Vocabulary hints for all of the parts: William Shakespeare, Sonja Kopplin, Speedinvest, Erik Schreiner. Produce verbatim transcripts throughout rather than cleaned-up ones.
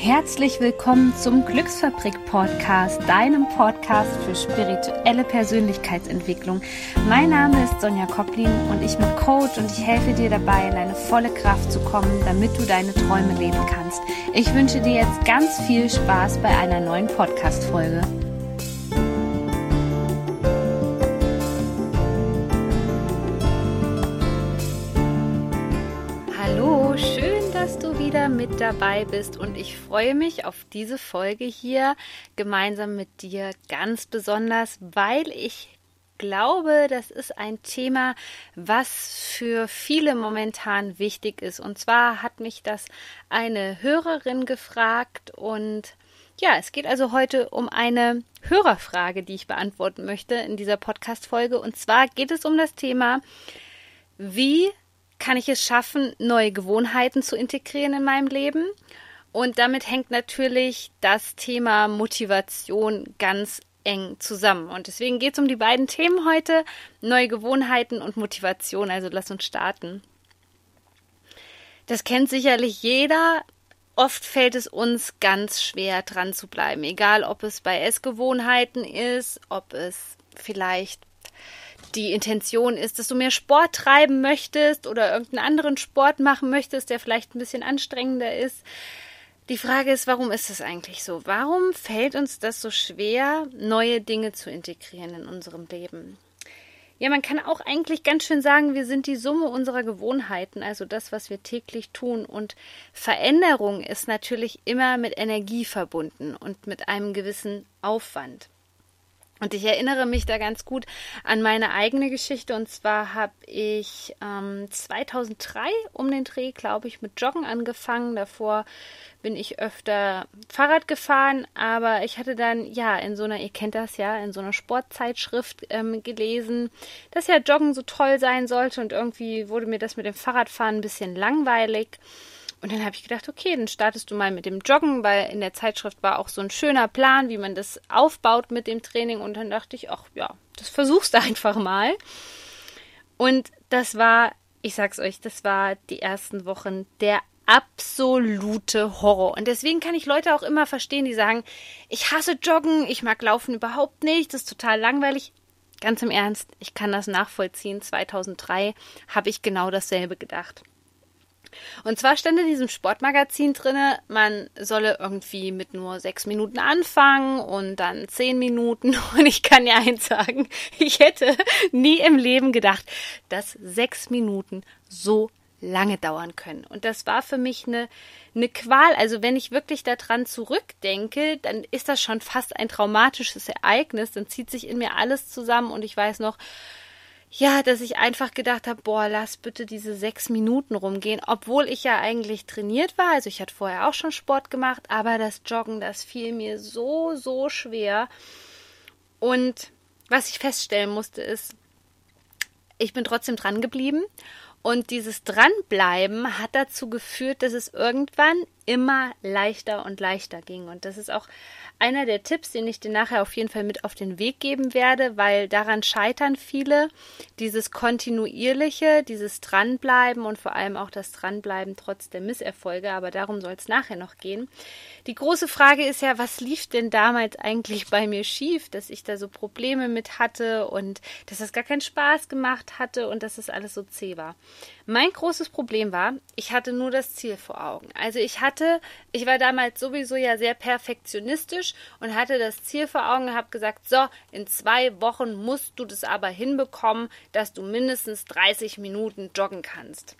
Herzlich willkommen zum Glücksfabrik-Podcast, deinem Podcast für spirituelle Persönlichkeitsentwicklung. Mein Name ist Sonja Kopplin und ich bin Coach und ich helfe dir dabei, in deine volle Kraft zu kommen, damit du deine Träume leben kannst. Ich wünsche dir jetzt ganz viel Spaß bei einer neuen Podcast-Folge. Mit dabei bist und ich freue mich auf diese Folge hier gemeinsam mit dir ganz besonders, weil ich glaube, das ist ein Thema, was für viele momentan wichtig ist. Und zwar hat mich das eine Hörerin gefragt und ja, es geht also heute um eine Hörerfrage, die ich beantworten möchte in dieser Podcast-Folge. Und zwar geht es um das Thema, wie kann ich es schaffen, neue Gewohnheiten zu integrieren in meinem Leben? Und damit hängt natürlich das Thema Motivation ganz eng zusammen. Und deswegen geht es um die beiden Themen heute, neue Gewohnheiten und Motivation. Also lass uns starten. Das kennt sicherlich jeder. Oft fällt es uns ganz schwer, dran zu bleiben. Egal, ob es bei Essgewohnheiten ist, ob es vielleicht die Intention ist, dass du mehr Sport treiben möchtest oder irgendeinen anderen Sport machen möchtest, der vielleicht ein bisschen anstrengender ist. Die Frage ist, warum ist das eigentlich so? Warum fällt uns das so schwer, neue Dinge zu integrieren in unserem Leben? Ja, man kann auch eigentlich ganz schön sagen, wir sind die Summe unserer Gewohnheiten, also das, was wir täglich tun. Und Veränderung ist natürlich immer mit Energie verbunden und mit einem gewissen Aufwand. Und ich erinnere mich da ganz gut an meine eigene Geschichte. Und zwar habe ich ähm, zweitausenddrei um den Dreh, glaube ich, mit Joggen angefangen. Davor bin ich öfter Fahrrad gefahren. Aber ich hatte dann, ja, in so einer, ihr kennt das ja, in so einer Sportzeitschrift ähm, gelesen, dass ja Joggen so toll sein sollte. Und irgendwie wurde mir das mit dem Fahrradfahren ein bisschen langweilig. Und dann habe ich gedacht, okay, dann startest du mal mit dem Joggen, weil in der Zeitschrift war auch so ein schöner Plan, wie man das aufbaut mit dem Training. Und dann dachte ich, ach ja, das versuchst du einfach mal. Und das war, ich sag's euch, das war die ersten Wochen der absolute Horror. Und deswegen kann ich Leute auch immer verstehen, die sagen, ich hasse Joggen, ich mag Laufen überhaupt nicht, das ist total langweilig. Ganz im Ernst, ich kann das nachvollziehen. zweitausenddrei habe ich genau dasselbe gedacht. Und zwar stand in diesem Sportmagazin drinne, man solle irgendwie mit nur sechs Minuten anfangen und dann zehn Minuten. Und ich kann ja eins sagen, ich hätte nie im Leben gedacht, dass sechs Minuten so lange dauern können. Und das war für mich eine, eine Qual. Also wenn ich wirklich daran zurückdenke, dann ist das schon fast ein traumatisches Ereignis. Dann zieht sich in mir alles zusammen und ich weiß noch, ja, dass ich einfach gedacht habe, boah, lass bitte diese sechs Minuten rumgehen, obwohl ich ja eigentlich trainiert war. Also ich hatte vorher auch schon Sport gemacht, aber das Joggen, das fiel mir so, so schwer. Und was ich feststellen musste, ist, ich bin trotzdem dran geblieben. Und dieses Dranbleiben hat dazu geführt, dass es irgendwann immer leichter und leichter ging. Und das ist auch einer der Tipps, den ich dir nachher auf jeden Fall mit auf den Weg geben werde, weil daran scheitern viele, dieses Kontinuierliche, dieses Dranbleiben und vor allem auch das Dranbleiben trotz der Misserfolge. Aber darum soll es nachher noch gehen. Die große Frage ist ja, was lief denn damals eigentlich bei mir schief, dass ich da so Probleme mit hatte und dass das gar keinen Spaß gemacht hatte und dass das alles so zäh war. Mein großes Problem war, ich hatte nur das Ziel vor Augen. Also ich hatte, ich war damals sowieso ja sehr perfektionistisch und hatte das Ziel vor Augen und habe gesagt, so, in zwei Wochen musst du das aber hinbekommen, dass du mindestens dreißig Minuten joggen kannst.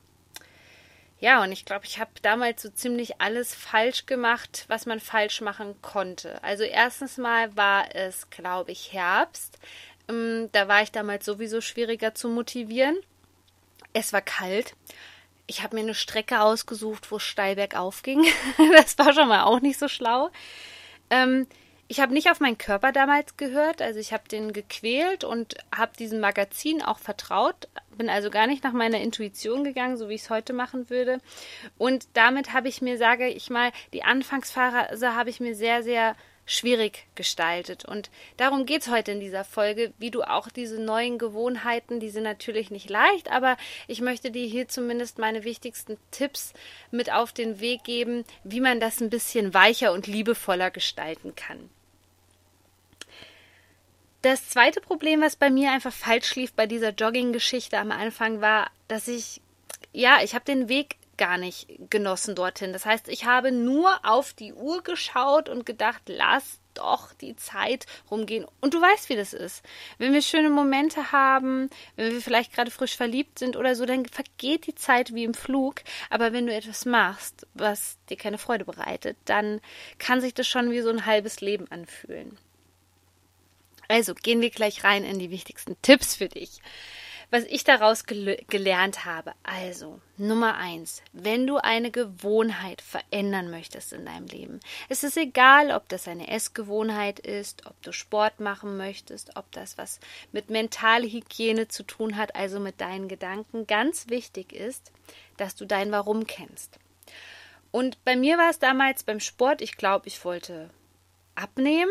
Ja, und ich glaube, ich habe damals so ziemlich alles falsch gemacht, was man falsch machen konnte. Also erstens mal war es, glaube ich, Herbst. Da war ich damals sowieso schwieriger zu motivieren. Es war kalt. Ich habe mir eine Strecke ausgesucht, wo es steil bergauf ging. Das war schon mal auch nicht so schlau. Ähm, ich habe nicht auf meinen Körper damals gehört. Also ich habe den gequält und habe diesem Magazin auch vertraut. Bin also gar nicht nach meiner Intuition gegangen, so wie ich es heute machen würde. Und damit habe ich mir, sage ich mal, die Anfangsphase habe ich mir sehr, sehr schwierig gestaltet. Und darum geht es heute in dieser Folge, wie du auch diese neuen Gewohnheiten, die sind natürlich nicht leicht, aber ich möchte dir hier zumindest meine wichtigsten Tipps mit auf den Weg geben, wie man das ein bisschen weicher und liebevoller gestalten kann. Das zweite Problem, was bei mir einfach falsch lief bei dieser Jogging-Geschichte am Anfang, war, dass ich, ja, ich habe den Weg gar nicht genossen dorthin. Das heißt, ich habe nur auf die Uhr geschaut und gedacht, lass doch die Zeit rumgehen. Und du weißt, wie das ist. Wenn wir schöne Momente haben, wenn wir vielleicht gerade frisch verliebt sind oder so, dann vergeht die Zeit wie im Flug. Aber wenn du etwas machst, was dir keine Freude bereitet, dann kann sich das schon wie so ein halbes Leben anfühlen. Also gehen wir gleich rein in die wichtigsten Tipps für dich, was ich daraus gel- gelernt habe. Also Nummer eins, wenn du eine Gewohnheit verändern möchtest in deinem Leben. Es ist egal, ob das eine Essgewohnheit ist, ob du Sport machen möchtest, ob das was mit Mentalhygiene zu tun hat, also mit deinen Gedanken. Ganz wichtig ist, dass du dein Warum kennst. Und bei mir war es damals beim Sport, ich glaube, ich wollte abnehmen.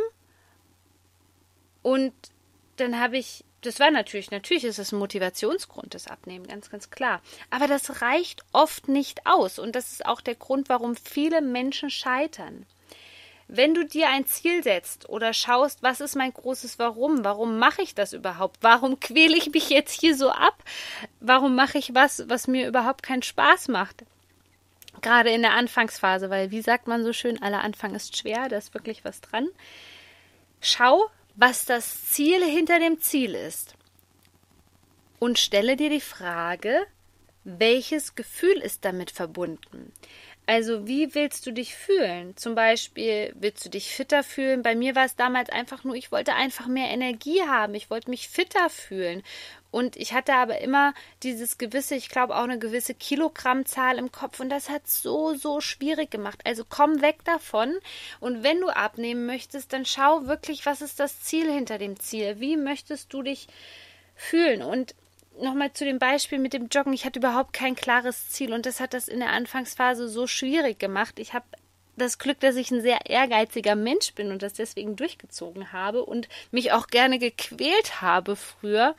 Und dann habe ich, das war natürlich, natürlich ist es ein Motivationsgrund, das Abnehmen, ganz, ganz klar. Aber das reicht oft nicht aus. Und das ist auch der Grund, warum viele Menschen scheitern. Wenn du dir ein Ziel setzt oder schaust, was ist mein großes Warum? Warum mache ich das überhaupt? Warum quäle ich mich jetzt hier so ab? Warum mache ich was, was mir überhaupt keinen Spaß macht? Gerade in der Anfangsphase, weil wie sagt man so schön, aller Anfang ist schwer, da ist wirklich was dran. Schau, was das Ziel hinter dem Ziel ist. Und stelle dir die Frage, welches Gefühl ist damit verbunden? Also wie willst du dich fühlen? Zum Beispiel, willst du dich fitter fühlen? Bei mir war es damals einfach nur, ich wollte einfach mehr Energie haben. Ich wollte mich fitter fühlen. Und ich hatte aber immer dieses gewisse, ich glaube auch eine gewisse Kilogrammzahl im Kopf. Und das hat so, so schwierig gemacht. Also komm weg davon. Und wenn du abnehmen möchtest, dann schau wirklich, was ist das Ziel hinter dem Ziel? Wie möchtest du dich fühlen? Und nochmal zu dem Beispiel mit dem Joggen. Ich hatte überhaupt kein klares Ziel. Und das hat das in der Anfangsphase so schwierig gemacht. Ich habe das Glück, dass ich ein sehr ehrgeiziger Mensch bin und das deswegen durchgezogen habe und mich auch gerne gequält habe früher.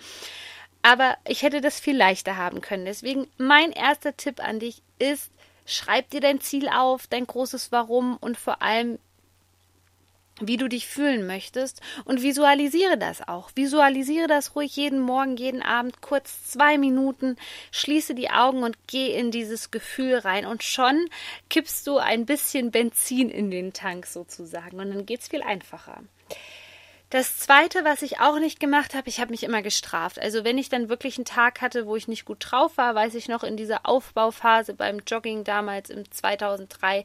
Aber ich hätte das viel leichter haben können. Deswegen mein erster Tipp an dich ist, schreib dir dein Ziel auf, dein großes Warum und vor allem, wie du dich fühlen möchtest und visualisiere das auch. Visualisiere das ruhig jeden Morgen, jeden Abend, kurz zwei Minuten, schließe die Augen und geh in dieses Gefühl rein und schon kippst du ein bisschen Benzin in den Tank sozusagen und dann geht's viel einfacher. Das Zweite, was ich auch nicht gemacht habe, ich habe mich immer gestraft. Also wenn ich dann wirklich einen Tag hatte, wo ich nicht gut drauf war, weiß ich noch in dieser Aufbauphase beim Jogging damals im zweitausenddrei,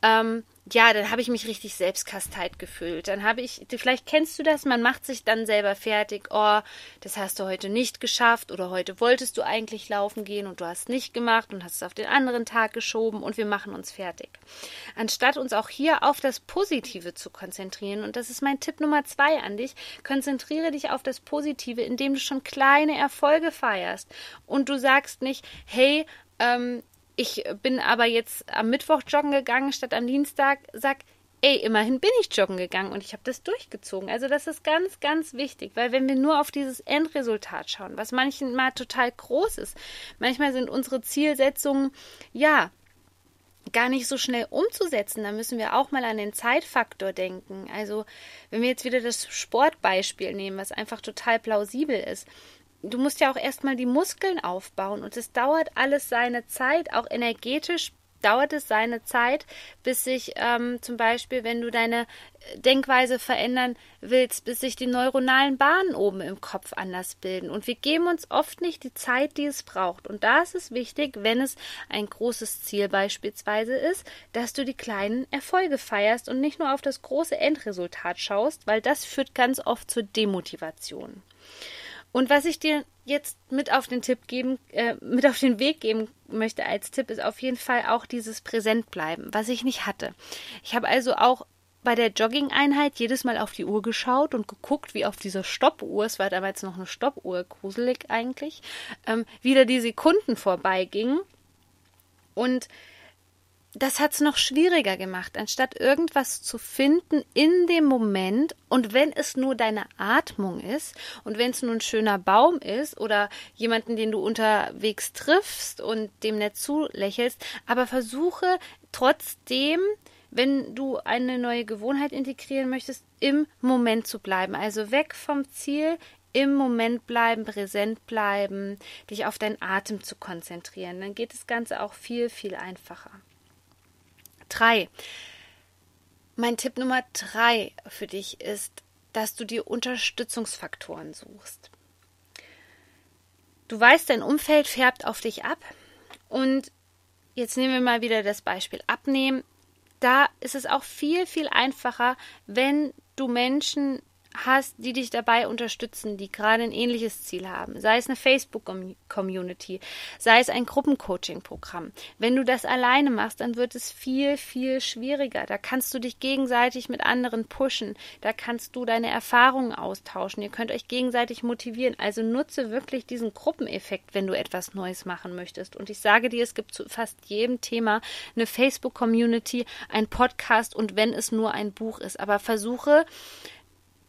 ähm, ja, dann habe ich mich richtig selbstkasteit gefühlt. Dann habe ich, vielleicht kennst du das, man macht sich dann selber fertig, oh, das hast du heute nicht geschafft oder heute wolltest du eigentlich laufen gehen und du hast es nicht gemacht und hast es auf den anderen Tag geschoben und wir machen uns fertig. Anstatt uns auch hier auf das Positive zu konzentrieren, und das ist mein Tipp Nummer zwei an dich, konzentriere dich auf das Positive, indem du schon kleine Erfolge feierst und du sagst nicht, hey, ähm, ich bin aber jetzt am Mittwoch joggen gegangen, statt am Dienstag, sag, ey, immerhin bin ich joggen gegangen und ich habe das durchgezogen. Also das ist ganz, ganz wichtig, weil wenn wir nur auf dieses Endresultat schauen, was manchmal total groß ist, manchmal sind unsere Zielsetzungen, ja, gar nicht so schnell umzusetzen. Da müssen wir auch mal an den Zeitfaktor denken. Also wenn wir jetzt wieder das Sportbeispiel nehmen, was einfach total plausibel ist, du musst ja auch erstmal die Muskeln aufbauen und es dauert alles seine Zeit, auch energetisch dauert es seine Zeit, bis sich ähm, zum Beispiel, wenn du deine Denkweise verändern willst, bis sich die neuronalen Bahnen oben im Kopf anders bilden. Und wir geben uns oft nicht die Zeit, die es braucht. Und da ist es wichtig, wenn es ein großes Ziel beispielsweise ist, dass du die kleinen Erfolge feierst und nicht nur auf das große Endresultat schaust, weil das führt ganz oft zur Demotivation. Und was ich dir jetzt mit auf den Tipp geben, äh, mit auf den Weg geben möchte als Tipp, ist auf jeden Fall auch dieses Präsentbleiben, was ich nicht hatte. Ich habe also auch bei der Jogging-Einheit jedes Mal auf die Uhr geschaut und geguckt, wie auf dieser Stoppuhr, es war damals noch eine Stoppuhr, gruselig eigentlich, ähm, wieder die Sekunden vorbeigingen. Und das hat es noch schwieriger gemacht, anstatt irgendwas zu finden in dem Moment. Und wenn es nur deine Atmung ist und wenn es nur ein schöner Baum ist oder jemanden, den du unterwegs triffst und dem nett zulächelst, aber versuche trotzdem, wenn du eine neue Gewohnheit integrieren möchtest, im Moment zu bleiben. Also weg vom Ziel, im Moment bleiben, präsent bleiben, dich auf deinen Atem zu konzentrieren. Dann geht das Ganze auch viel, viel einfacher. drei. Mein Tipp Nummer drei für dich ist, dass du dir Unterstützungsfaktoren suchst. Du weißt, dein Umfeld färbt auf dich ab. Und jetzt nehmen wir mal wieder das Beispiel Abnehmen. Da ist es auch viel, viel einfacher, wenn du Menschen hast, die dich dabei unterstützen, die gerade ein ähnliches Ziel haben. Sei es eine Facebook-Community, sei es ein Gruppencoaching-Programm. Wenn du das alleine machst, dann wird es viel, viel schwieriger. Da kannst du dich gegenseitig mit anderen pushen. Da kannst du deine Erfahrungen austauschen. Ihr könnt euch gegenseitig motivieren. Also nutze wirklich diesen Gruppeneffekt, wenn du etwas Neues machen möchtest. Und ich sage dir, es gibt zu fast jedem Thema eine Facebook-Community, ein Podcast und wenn es nur ein Buch ist. Aber versuche,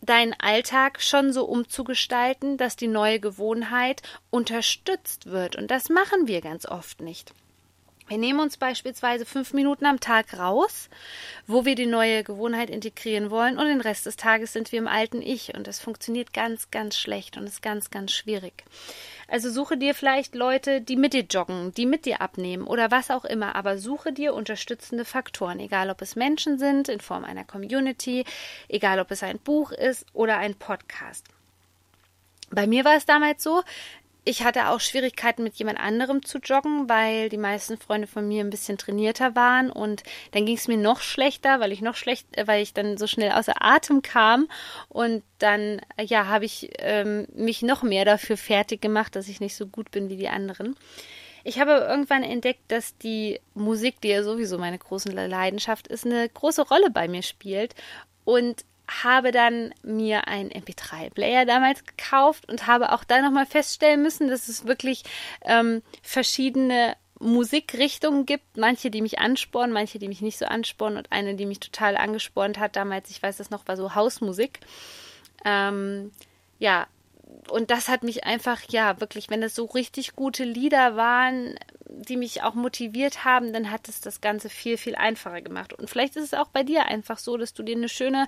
deinen Alltag schon so umzugestalten, dass die neue Gewohnheit unterstützt wird. Und das machen wir ganz oft nicht. Wir nehmen uns beispielsweise fünf Minuten am Tag raus, wo wir die neue Gewohnheit integrieren wollen und den Rest des Tages sind wir im alten Ich. Und das funktioniert ganz, ganz schlecht und ist ganz, ganz schwierig. Also suche dir vielleicht Leute, die mit dir joggen, die mit dir abnehmen oder was auch immer. Aber suche dir unterstützende Faktoren, egal ob es Menschen sind in Form einer Community, egal ob es ein Buch ist oder ein Podcast. Bei mir war es damals so, ich hatte auch Schwierigkeiten, mit jemand anderem zu joggen, weil die meisten Freunde von mir ein bisschen trainierter waren und dann ging es mir noch schlechter, weil ich noch schlecht, weil ich dann so schnell außer Atem kam und dann ja habe ich ähm, mich noch mehr dafür fertig gemacht, dass ich nicht so gut bin wie die anderen. Ich habe irgendwann entdeckt, dass die Musik, die ja sowieso meine große Leidenschaft ist, eine große Rolle bei mir spielt und habe dann mir einen M P drei Player damals gekauft und habe auch da nochmal feststellen müssen, dass es wirklich ähm, verschiedene Musikrichtungen gibt. Manche, die mich anspornen, manche, die mich nicht so anspornen und eine, die mich total angespornt hat damals, ich weiß das noch, war so Hausmusik. Ähm, ja, und das hat mich einfach, ja, wirklich, wenn das so richtig gute Lieder waren, die mich auch motiviert haben, dann hat es das Ganze viel, viel einfacher gemacht. Und vielleicht ist es auch bei dir einfach so, dass du dir eine schöne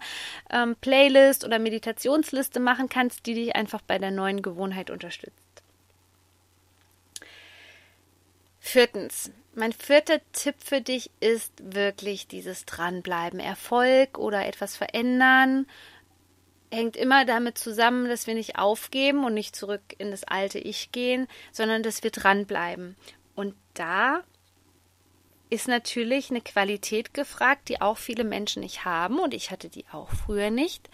ähm, Playlist oder Meditationsliste machen kannst, die dich einfach bei der neuen Gewohnheit unterstützt. Viertens, mein vierter Tipp für dich ist wirklich dieses Dranbleiben. Erfolg oder etwas verändern hängt immer damit zusammen, dass wir nicht aufgeben und nicht zurück in das alte Ich gehen, sondern dass wir dranbleiben. Und da ist natürlich eine Qualität gefragt, die auch viele Menschen nicht haben und ich hatte die auch früher nicht,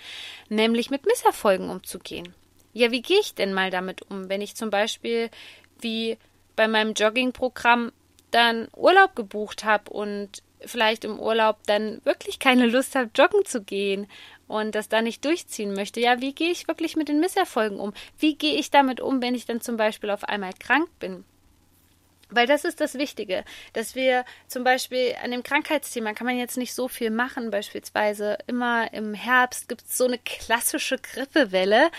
nämlich mit Misserfolgen umzugehen. Ja, wie gehe ich denn mal damit um, wenn ich zum Beispiel wie bei meinem Joggingprogramm dann Urlaub gebucht habe und vielleicht im Urlaub dann wirklich keine Lust habe, joggen zu gehen und das da nicht durchziehen möchte. Ja, wie gehe ich wirklich mit den Misserfolgen um? Wie gehe ich damit um, wenn ich dann zum Beispiel auf einmal krank bin? Weil das ist das Wichtige, dass wir zum Beispiel an dem Krankheitsthema kann man jetzt nicht so viel machen, beispielsweise immer im Herbst gibt es so eine klassische Grippewelle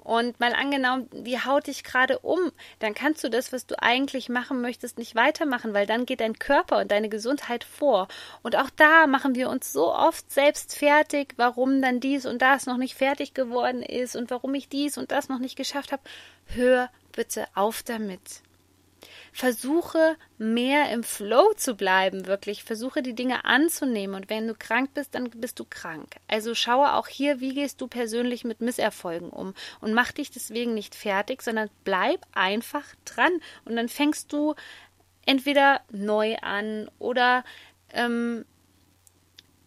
und mal angenommen, die haut dich gerade um, dann kannst du das, was du eigentlich machen möchtest, nicht weitermachen, weil dann geht dein Körper und deine Gesundheit vor. Und auch da machen wir uns so oft selbst fertig, warum dann dies und das noch nicht fertig geworden ist und warum ich dies und das noch nicht geschafft habe. Hör bitte auf damit. Versuche, mehr im Flow zu bleiben, wirklich. Versuche, die Dinge anzunehmen. Und wenn du krank bist, dann bist du krank. Also schaue auch hier, wie gehst du persönlich mit Misserfolgen um. Und mach dich deswegen nicht fertig, sondern bleib einfach dran. Und dann fängst du entweder neu an oder ähm,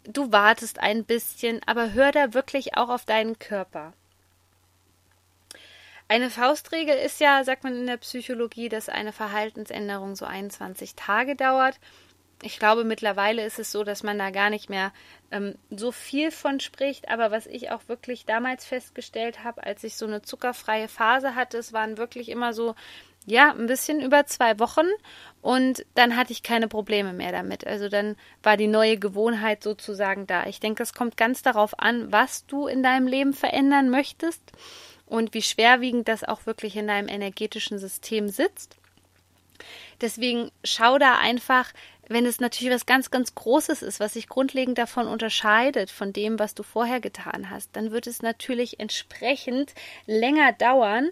du wartest ein bisschen. Aber hör da wirklich auch auf deinen Körper. Eine Faustregel ist ja, sagt man in der Psychologie, dass eine Verhaltensänderung so einundzwanzig Tage dauert. Ich glaube, mittlerweile ist es so, dass man da gar nicht mehr ähm, so viel von spricht. Aber was ich auch wirklich damals festgestellt habe, als ich so eine zuckerfreie Phase hatte, es waren wirklich immer so ja, ein bisschen über zwei Wochen und dann hatte ich keine Probleme mehr damit. Also dann war die neue Gewohnheit sozusagen da. Ich denke, es kommt ganz darauf an, was du in deinem Leben verändern möchtest und wie schwerwiegend das auch wirklich in deinem energetischen System sitzt. Deswegen schau da einfach, wenn es natürlich was ganz, ganz Großes ist, was sich grundlegend davon unterscheidet, von dem, was du vorher getan hast, dann wird es natürlich entsprechend länger dauern,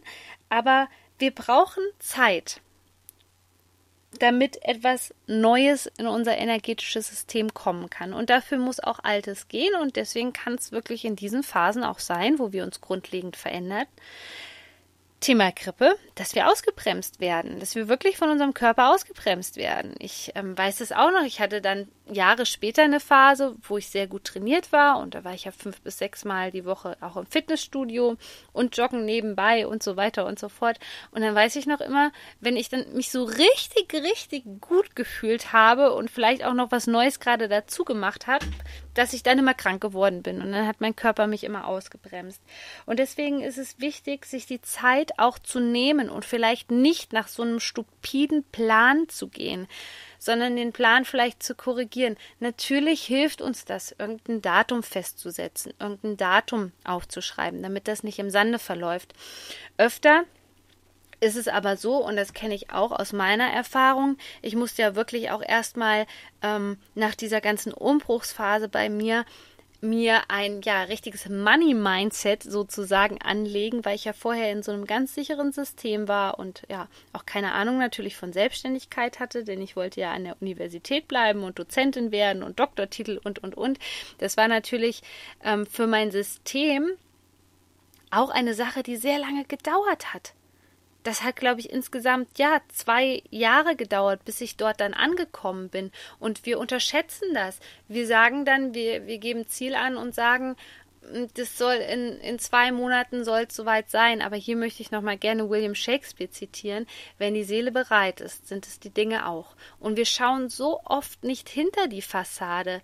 aber wir brauchen Zeit, damit etwas Neues in unser energetisches System kommen kann. Und dafür muss auch Altes gehen und deswegen kann es wirklich in diesen Phasen auch sein, wo wir uns grundlegend verändern, Thema Grippe, dass wir ausgebremst werden, dass wir wirklich von unserem Körper ausgebremst werden. Ich ähm, weiß es auch noch, ich hatte dann Jahre später eine Phase, wo ich sehr gut trainiert war und da war ich ja fünf bis sechs Mal die Woche auch im Fitnessstudio und joggen nebenbei und so weiter und so fort. Und dann weiß ich noch immer, wenn ich dann mich so richtig, richtig gut gefühlt habe und vielleicht auch noch was Neues gerade dazu gemacht habe, dass ich dann immer krank geworden bin und dann hat mein Körper mich immer ausgebremst. Und deswegen ist es wichtig, sich die Zeit auch zu nehmen und vielleicht nicht nach so einem stupiden Plan zu gehen, sondern den Plan vielleicht zu korrigieren. Natürlich hilft uns das, irgendein Datum festzusetzen, irgendein Datum aufzuschreiben, damit das nicht im Sande verläuft. Öfter ist es aber so, und das kenne ich auch aus meiner Erfahrung, ich musste ja wirklich auch erstmal ähm, nach dieser ganzen Umbruchsphase bei mir mir ein ja richtiges Money-Mindset sozusagen anlegen, weil ich ja vorher in so einem ganz sicheren System war und ja auch keine Ahnung natürlich von Selbstständigkeit hatte, denn ich wollte ja an der Universität bleiben und Dozentin werden und Doktortitel und, und, und. Das war natürlich ähm, für mein System auch eine Sache, die sehr lange gedauert hat. Das hat, glaube ich, insgesamt ja zwei Jahre gedauert, bis ich dort dann angekommen bin. Und wir unterschätzen das. Wir sagen dann, wir, wir geben Ziel an und sagen, das soll in, in zwei Monaten soll es soweit sein. Aber hier möchte ich nochmal gerne William Shakespeare zitieren. Wenn die Seele bereit ist, sind es die Dinge auch. Und wir schauen so oft nicht hinter die Fassade.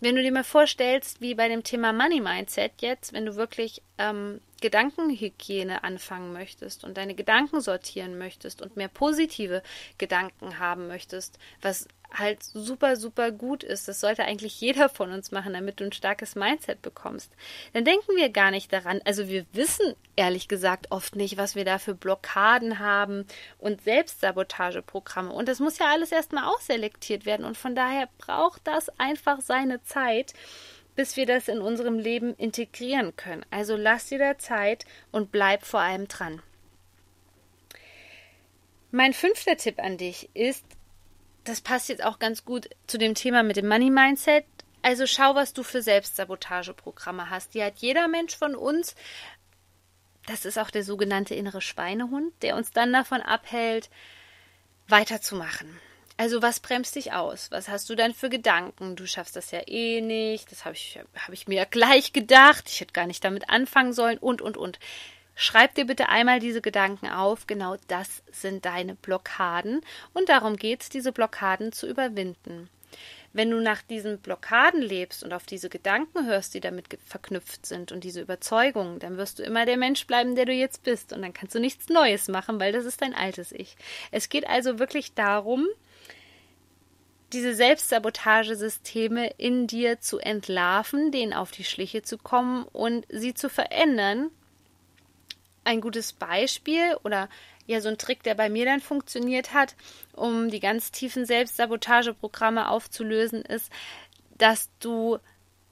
Wenn du dir mal vorstellst, wie bei dem Thema Money Mindset jetzt, wenn du wirklich ähm, Gedankenhygiene anfangen möchtest und deine Gedanken sortieren möchtest und mehr positive Gedanken haben möchtest, was halt super, super gut ist, das sollte eigentlich jeder von uns machen, damit du ein starkes Mindset bekommst, dann denken wir gar nicht daran, also wir wissen ehrlich gesagt oft nicht, was wir da für Blockaden haben und Selbstsabotageprogramme und das muss ja alles erstmal ausselektiert werden und von daher braucht das einfach seine Zeit, bis wir das in unserem Leben integrieren können. Also lass dir da Zeit und bleib vor allem dran. Mein fünfter Tipp an dich ist, das passt jetzt auch ganz gut zu dem Thema mit dem Money Mindset. Also schau, was du für Selbstsabotageprogramme hast. Die hat jeder Mensch von uns. Das ist auch der sogenannte innere Schweinehund, der uns dann davon abhält, weiterzumachen. Also was bremst dich aus? Was hast du dann für Gedanken? Du schaffst das ja eh nicht. Das habe ich, hab ich mir ja gleich gedacht. Ich hätte gar nicht damit anfangen sollen und, und, und. Schreib dir bitte einmal diese Gedanken auf. Genau das sind deine Blockaden. Und darum geht es, diese Blockaden zu überwinden. Wenn du nach diesen Blockaden lebst und auf diese Gedanken hörst, die damit verknüpft sind und diese Überzeugungen, dann wirst du immer der Mensch bleiben, der du jetzt bist. Und dann kannst du nichts Neues machen, weil das ist dein altes Ich. Es geht also wirklich darum, diese Selbstsabotagesysteme in dir zu entlarven, denen auf die Schliche zu kommen und sie zu verändern. Ein gutes Beispiel oder ja so ein Trick, der bei mir dann funktioniert hat, um die ganz tiefen Selbstsabotageprogramme aufzulösen, ist, dass du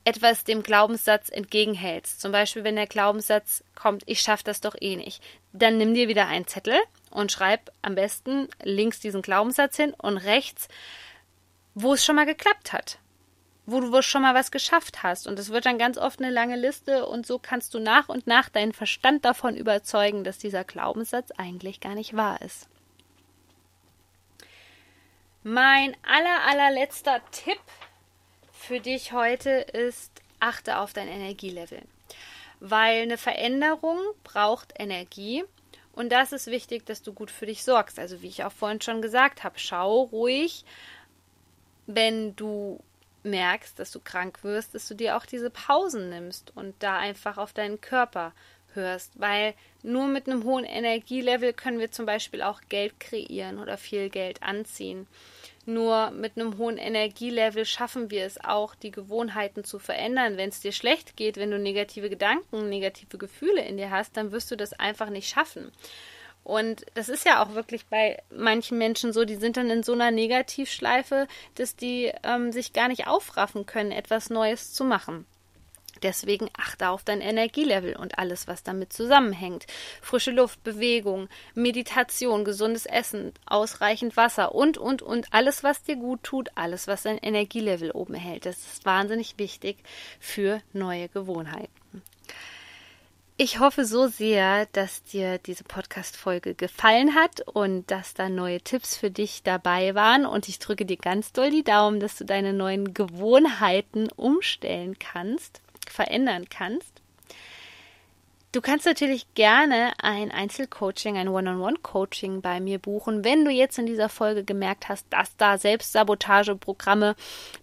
etwas dem Glaubenssatz entgegenhältst. Zum Beispiel, wenn der Glaubenssatz kommt, ich schaffe das doch eh nicht. Dann nimm dir wieder einen Zettel und schreib am besten links diesen Glaubenssatz hin und rechts, wo es schon mal geklappt hat, wo du schon mal was geschafft hast. Und es wird dann ganz oft eine lange Liste und so kannst du nach und nach deinen Verstand davon überzeugen, dass dieser Glaubenssatz eigentlich gar nicht wahr ist. Mein aller, allerletzter Tipp für dich heute ist, achte auf dein Energielevel, weil eine Veränderung braucht Energie. Und das ist wichtig, dass du gut für dich sorgst. Also wie ich auch vorhin schon gesagt habe, schau ruhig, wenn du merkst, dass du krank wirst, dass du dir auch diese Pausen nimmst und da einfach auf deinen Körper hörst, weil nur mit einem hohen Energielevel können wir zum Beispiel auch Geld kreieren oder viel Geld anziehen. Nur mit einem hohen Energielevel schaffen wir es auch, die Gewohnheiten zu verändern. Wenn es dir schlecht geht, wenn du negative Gedanken, negative Gefühle in dir hast, dann wirst du das einfach nicht schaffen. Und das ist ja auch wirklich bei manchen Menschen so, die sind dann in so einer Negativschleife, dass die ähm, sich gar nicht aufraffen können, etwas Neues zu machen. Deswegen achte auf dein Energielevel und alles, was damit zusammenhängt. Frische Luft, Bewegung, Meditation, gesundes Essen, ausreichend Wasser und, und, und. Alles, was dir gut tut, alles, was dein Energielevel oben hält. Das ist wahnsinnig wichtig für neue Gewohnheiten. Ich hoffe so sehr, dass dir diese Podcast-Folge gefallen hat und dass da neue Tipps für dich dabei waren. Und ich drücke dir ganz doll die Daumen, dass du deine neuen Gewohnheiten umstellen kannst. verändern kannst. Du kannst natürlich gerne ein Einzelcoaching, ein One-on-One-Coaching bei mir buchen, wenn du jetzt in dieser Folge gemerkt hast, dass da Selbstsabotageprogramme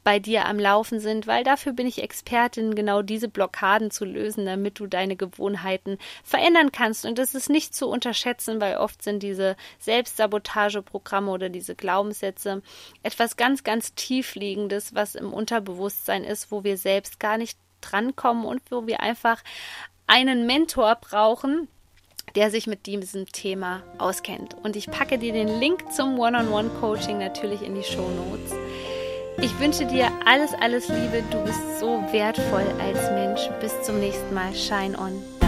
bei dir am Laufen sind, weil dafür bin ich Expertin, genau diese Blockaden zu lösen, damit du deine Gewohnheiten verändern kannst. Und das ist nicht zu unterschätzen, weil oft sind diese Selbstsabotageprogramme oder diese Glaubenssätze etwas ganz, ganz tiefliegendes, was im Unterbewusstsein ist, wo wir selbst gar nicht drankommen und wo wir einfach einen Mentor brauchen, der sich mit diesem Thema auskennt. Und ich packe dir den Link zum One-on-One-Coaching natürlich in die Shownotes. Ich wünsche dir alles, alles Liebe. Du bist so wertvoll als Mensch. Bis zum nächsten Mal. Shine on!